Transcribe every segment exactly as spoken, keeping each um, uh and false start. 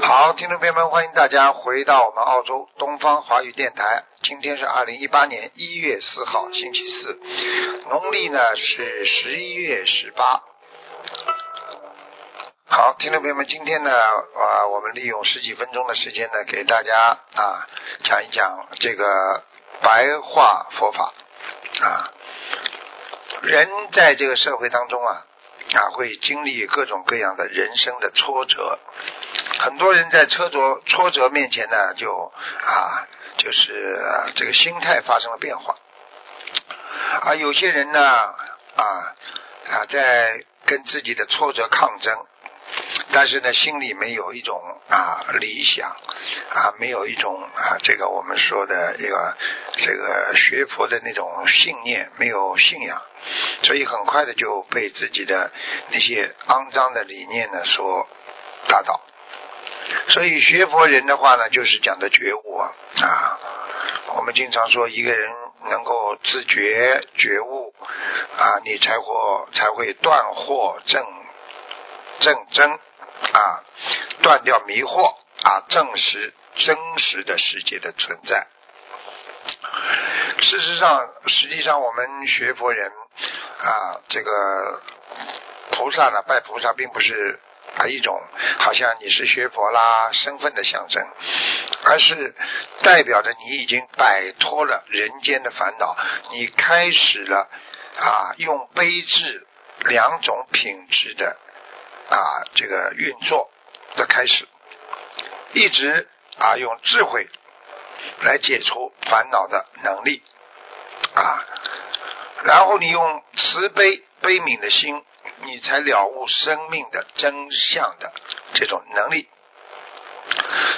好，听众朋友们，欢迎大家回到我们澳洲东方华语电台。今天是二零一八年一月四号星期四，农历呢是十一月十八。好，听众朋友们，今天呢啊，我们利用十几分钟的时间呢，给大家啊讲一讲这个白话佛法啊。人在这个社会当中啊啊，会经历各种各样的人生的挫折，很多人在挫折挫折面前呢，就啊，就是、啊、这个心态发生了变化，啊，有些人呢，啊啊，在跟自己的挫折抗争，但是呢，心里没有一种啊理想，啊，没有一种啊这个我们说的一个这个学佛的那种信念，没有信仰。所以很快的就被自己的那些肮脏的理念呢所打倒。所以学佛人的话呢，就是讲的觉悟啊啊，我们经常说一个人能够自觉觉悟啊，你才会才会断惑正正真啊，断掉迷惑啊，证实真实的世界的存在。事实上，实际上我们学佛人啊，这个菩萨呢，拜菩萨并不是啊一种好像你是学佛啦身份的象征，而是代表着你已经摆脱了人间的烦恼，你开始了啊用悲智两种品质的啊这个运作的开始，一直啊用智慧来解除烦恼的能力啊，然后你用慈悲悲悯的心，你才了悟生命的真相的这种能力。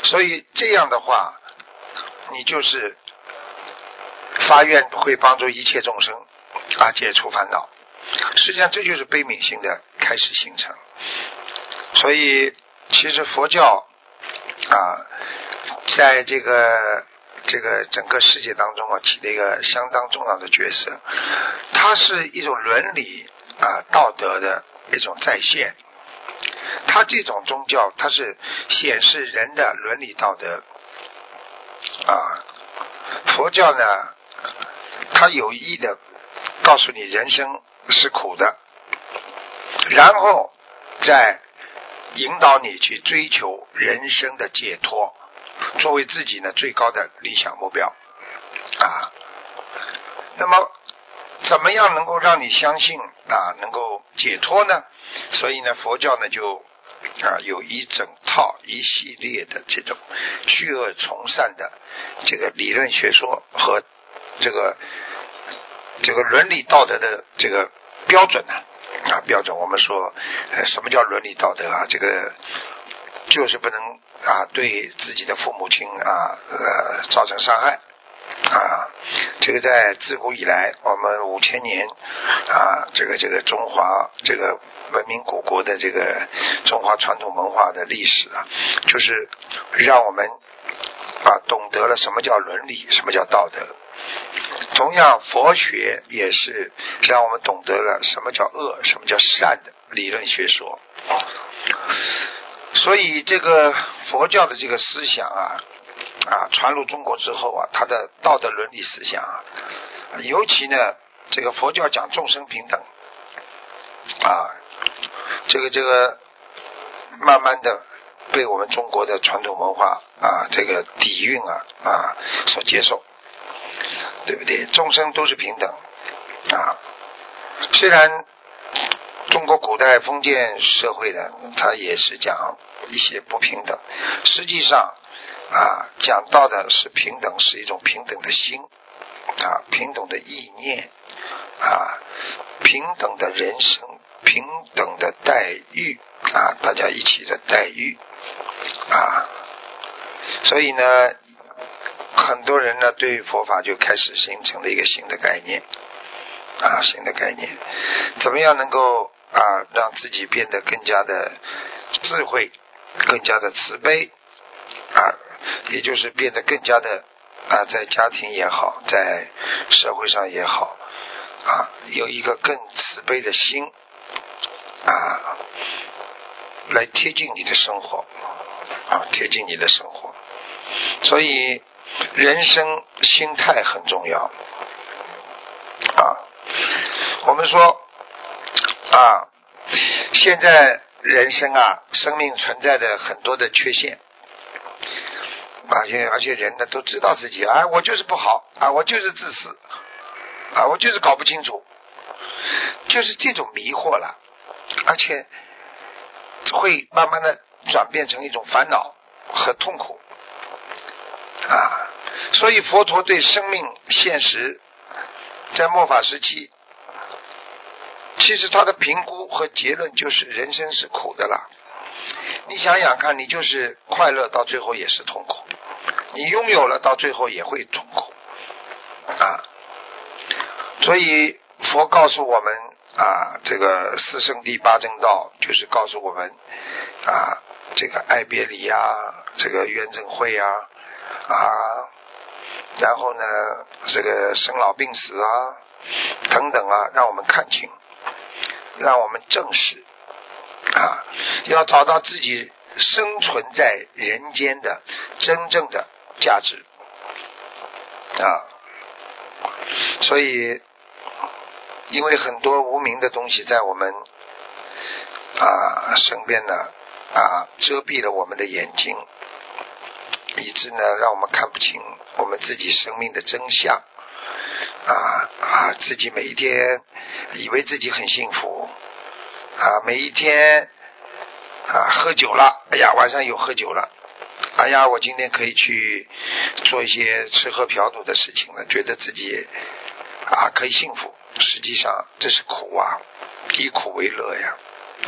所以这样的话，你就是发愿会帮助一切众生啊解除烦恼。实际上这就是悲悯心的开始形成。所以其实佛教啊在这个这个整个世界当中啊，起了一个相当重要的角色。它是一种伦理啊、道德的一种再现。它这种宗教，它是显示人的伦理道德啊。佛教呢，它有意的告诉你人生是苦的，然后再引导你去追求人生的解脱。作为自己呢最高的理想目标啊，那么怎么样能够让你相信啊能够解脱呢？所以呢，佛教呢就啊有一整套一系列的这种去恶从善的这个理论学说和这个这个伦理道德的这个标准呢啊，啊标准。我们说、呃、什么叫伦理道德啊？这个就是不能啊对自己的父母亲啊呃造成伤害啊，这个在自古以来我们五千年啊这个这个中华这个文明古国的这个中华传统文化的历史啊，就是让我们啊懂得了什么叫伦理，什么叫道德。同样佛学也是让我们懂得了什么叫恶，什么叫善的理论学说。所以这个佛教的这个思想啊啊传入中国之后啊，它的道德伦理思想啊，尤其呢这个佛教讲众生平等啊，这个这个慢慢的被我们中国的传统文化啊这个底蕴啊啊所接受，对不对？众生都是平等啊，虽然中国古代封建社会呢，它也是讲一些不平等，实际上啊，讲到的是平等，是一种平等的心啊，平等的意念啊，平等的人生平等的待遇啊，大家一起的待遇啊。所以呢，很多人呢对佛法就开始形成了一个新的概念啊，新的概念，怎么样能够啊让自己变得更加的智慧，更加的慈悲啊，也就是变得更加的啊，在家庭也好，在社会上也好啊，有一个更慈悲的心啊，来贴近你的生活啊，贴近你的生活。所以人生心态很重要啊。我们说啊，现在人生啊，生命存在的很多的缺陷啊，而且人呢都知道自己啊，我就是不好啊，我就是自私啊，我就是搞不清楚，就是这种迷惑了，而且会慢慢的转变成一种烦恼和痛苦啊。所以佛陀对生命现实在末法时期，其实他的评估和结论就是人生是苦的了。你想想看，你就是快乐到最后也是痛苦，你拥有了到最后也会痛苦啊。所以佛告诉我们啊，这个四圣谛八正道就是告诉我们啊，这个爱别离啊，这个怨憎会啊啊，然后呢这个生老病死啊等等啊，让我们看清，让我们正视啊，要找到自己生存在人间的真正的价值啊。所以因为很多无明的东西在我们啊身边呢啊，遮蔽了我们的眼睛，以致呢让我们看不清我们自己生命的真相啊啊！自己每一天以为自己很幸福啊，每一天啊喝酒了，哎呀晚上有喝酒了，哎呀我今天可以去做一些吃喝嫖赌的事情了，觉得自己啊可以幸福，实际上这是苦啊，以苦为乐呀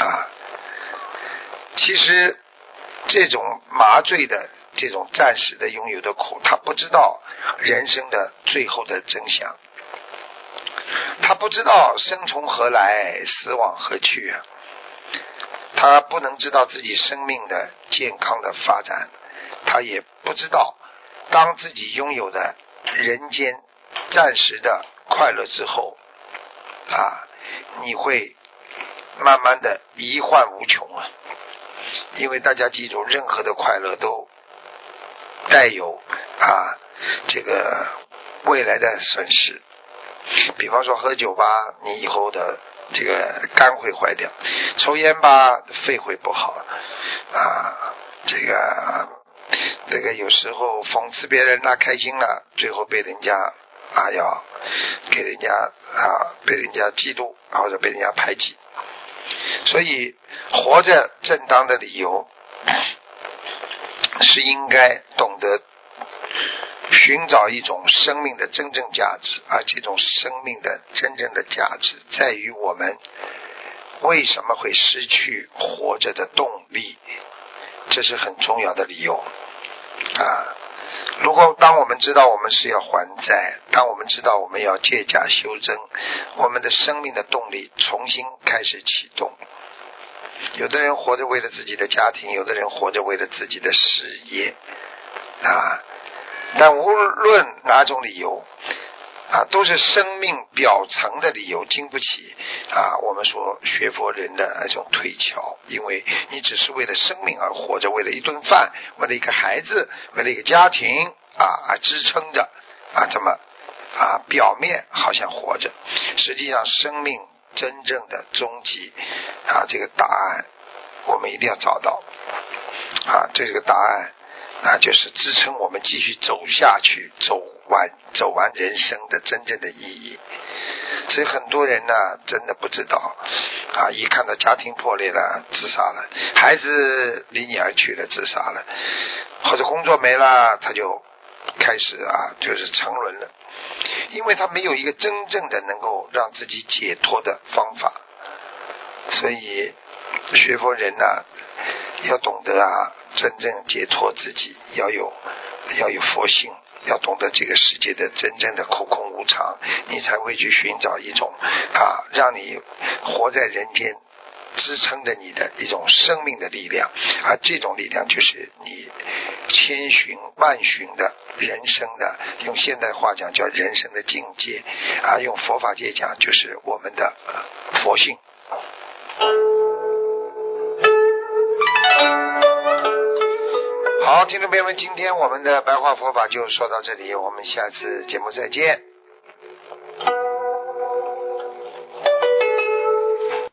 啊！其实这种麻醉的这种暂时的拥有的苦，他不知道人生的最后的真相，他不知道生从何来，死往何去啊，他不能知道自己生命的健康的发展，他也不知道当自己拥有的人间暂时的快乐之后啊，你会慢慢的遗患无穷啊。因为大家记住，任何的快乐都带有啊这个未来的损失，比方说喝酒吧，你以后的这个肝会坏掉，抽烟吧，肺会不好啊，这个这个有时候讽刺别人那、啊、开心了、啊，最后被人家啊要给人家啊被人家嫉妒，或者被人家排挤。所以活着正当的理由是应该懂得寻找一种生命的真正价值，而这种生命的真正的价值在于我们为什么会失去活着的动力，这是很重要的理由啊。如果当我们知道我们是要还债，当我们知道我们要借假修真，我们的生命的动力重新开始启动。有的人活着为了自己的家庭，有的人活着为了自己的事业啊，但无论哪种理由啊，都是生命表层的理由，经不起啊我们说学佛人的那种推敲，因为你只是为了生命而活着，为了一顿饭，为了一个孩子，为了一个家庭啊而支撑着啊，这么啊表面好像活着，实际上生命真正的终极啊这个答案我们一定要找到啊，这个答案啊就是支撑我们继续走下去，走完走完人生的真正的意义。所以很多人呢真的不知道啊，一看到家庭破裂了自杀了，孩子离你而去了自杀了，或者工作没了，他就开始啊就是沉沦了，因为他没有一个真正的能够让自己解脱的方法所以学佛人啊，要懂得啊，真正解脱自己，要有要有佛性，要懂得这个世界的真正的空空无常，你才会去寻找一种啊，让你活在人间支撑着你的一种生命的力量，而这种力量就是你千寻万寻的人生的，用现代话讲叫人生的境界，啊，用佛法界讲就是我们的佛性。好，听众朋友们，今天我们的白话佛法就说到这里，我们下次节目再见。